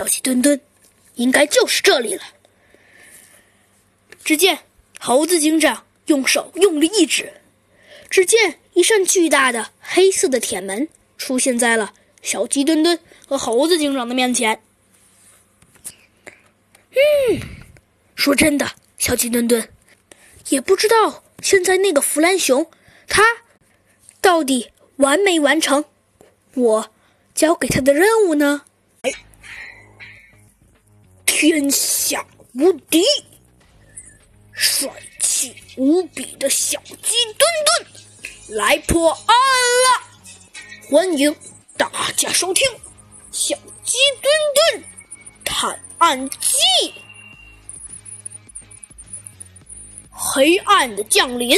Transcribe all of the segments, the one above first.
小鸡墩墩，应该就是这里了。只见猴子警长用手用力一指，只见一扇巨大的黑色的铁门出现在了小鸡墩墩和猴子警长的面前。说真的，小鸡墩墩也不知道现在那个弗兰熊他到底完没完成我交给他的任务呢？天下无敌、帅气无比的小鸡墩墩来破案了！欢迎大家收听《小鸡墩墩探案记》。黑暗的降临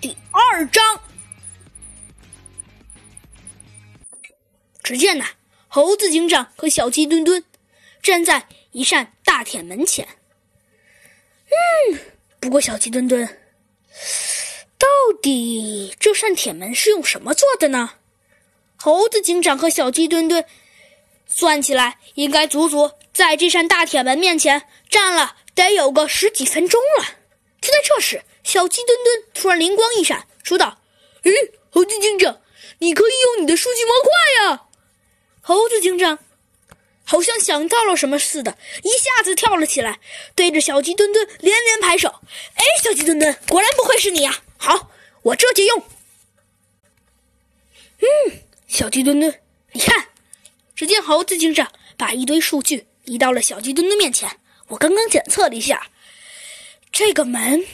第2章。只见猴子警长和小鸡墩墩站在一扇大铁门前。不过小鸡墩墩，到底这扇铁门是用什么做的呢？猴子警长和小鸡墩墩算起来，应该足足在这扇大铁门面前站了得有个十几分钟了。就在这时，小鸡墩墩突然灵光一闪，说道：“猴子警长，你可以用你的数据模块呀！”猴子警长好像想到了什么似的，一下子跳了起来，对着小鸡墩墩连连拍手。小鸡墩墩，果然不愧是你啊！好，我这就用。小鸡墩墩，你看。只见猴子警长把一堆数据移到了小鸡墩墩面前。我刚刚检测了一下，这个门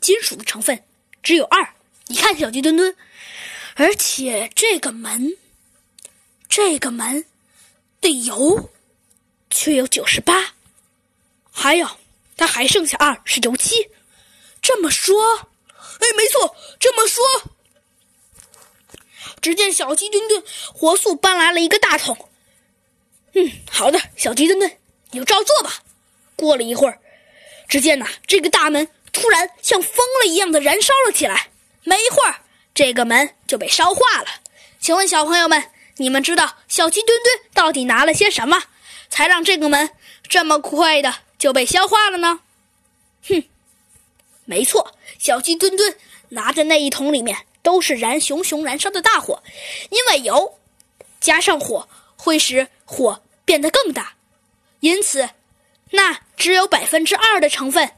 金属的成分只有2。你看小鸡墩墩，而且这个门的油却有98，还有它还剩下2是油漆。这么说，没错，这么说。只见小鸡墩墩火速搬来了一个大桶。好的，小鸡墩墩，你就照做吧。过了一会儿，只见这个大门突然像疯了一样的燃烧了起来。没一会儿，这个门就被烧化了。请问小朋友们，你们知道小鸡墩墩到底拿了些什么，才让这个门这么快的就被消化了呢？没错，小鸡墩墩拿的那一桶里面都是熊熊燃烧的大火，因为油加上火会使火变得更大，因此那只有2%的成分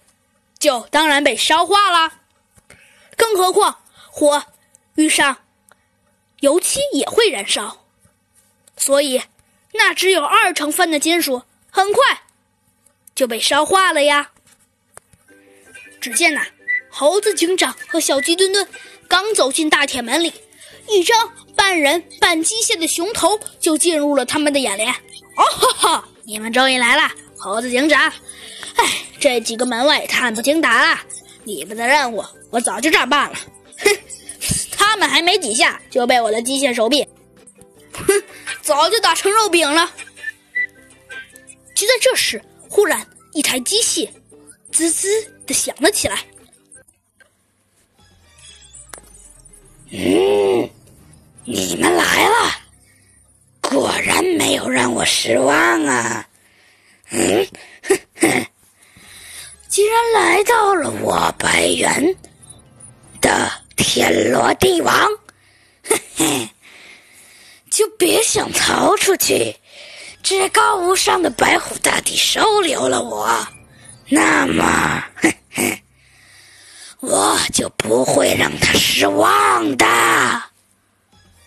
就当然被烧化了。更何况火遇上油漆也会燃烧。所以那只有2成分的金属很快就被烧化了呀。只见猴子警长和小鸡墩墩刚走进大铁门里，一张半人半机械的熊头就进入了他们的眼帘。你们终于来了，猴子警长。这几个门卫探不经打了，你们的任务我早就占办了。他们还没几下就被我的机械手臂早就打成肉饼了。就在这时，忽然一台机器滋滋地响了起来。你们来了，果然没有让我失望啊。既然来到了我白猿的天罗地网，就别想逃出去。至高无上的白虎大帝收留了我，那么我就不会让他失望的。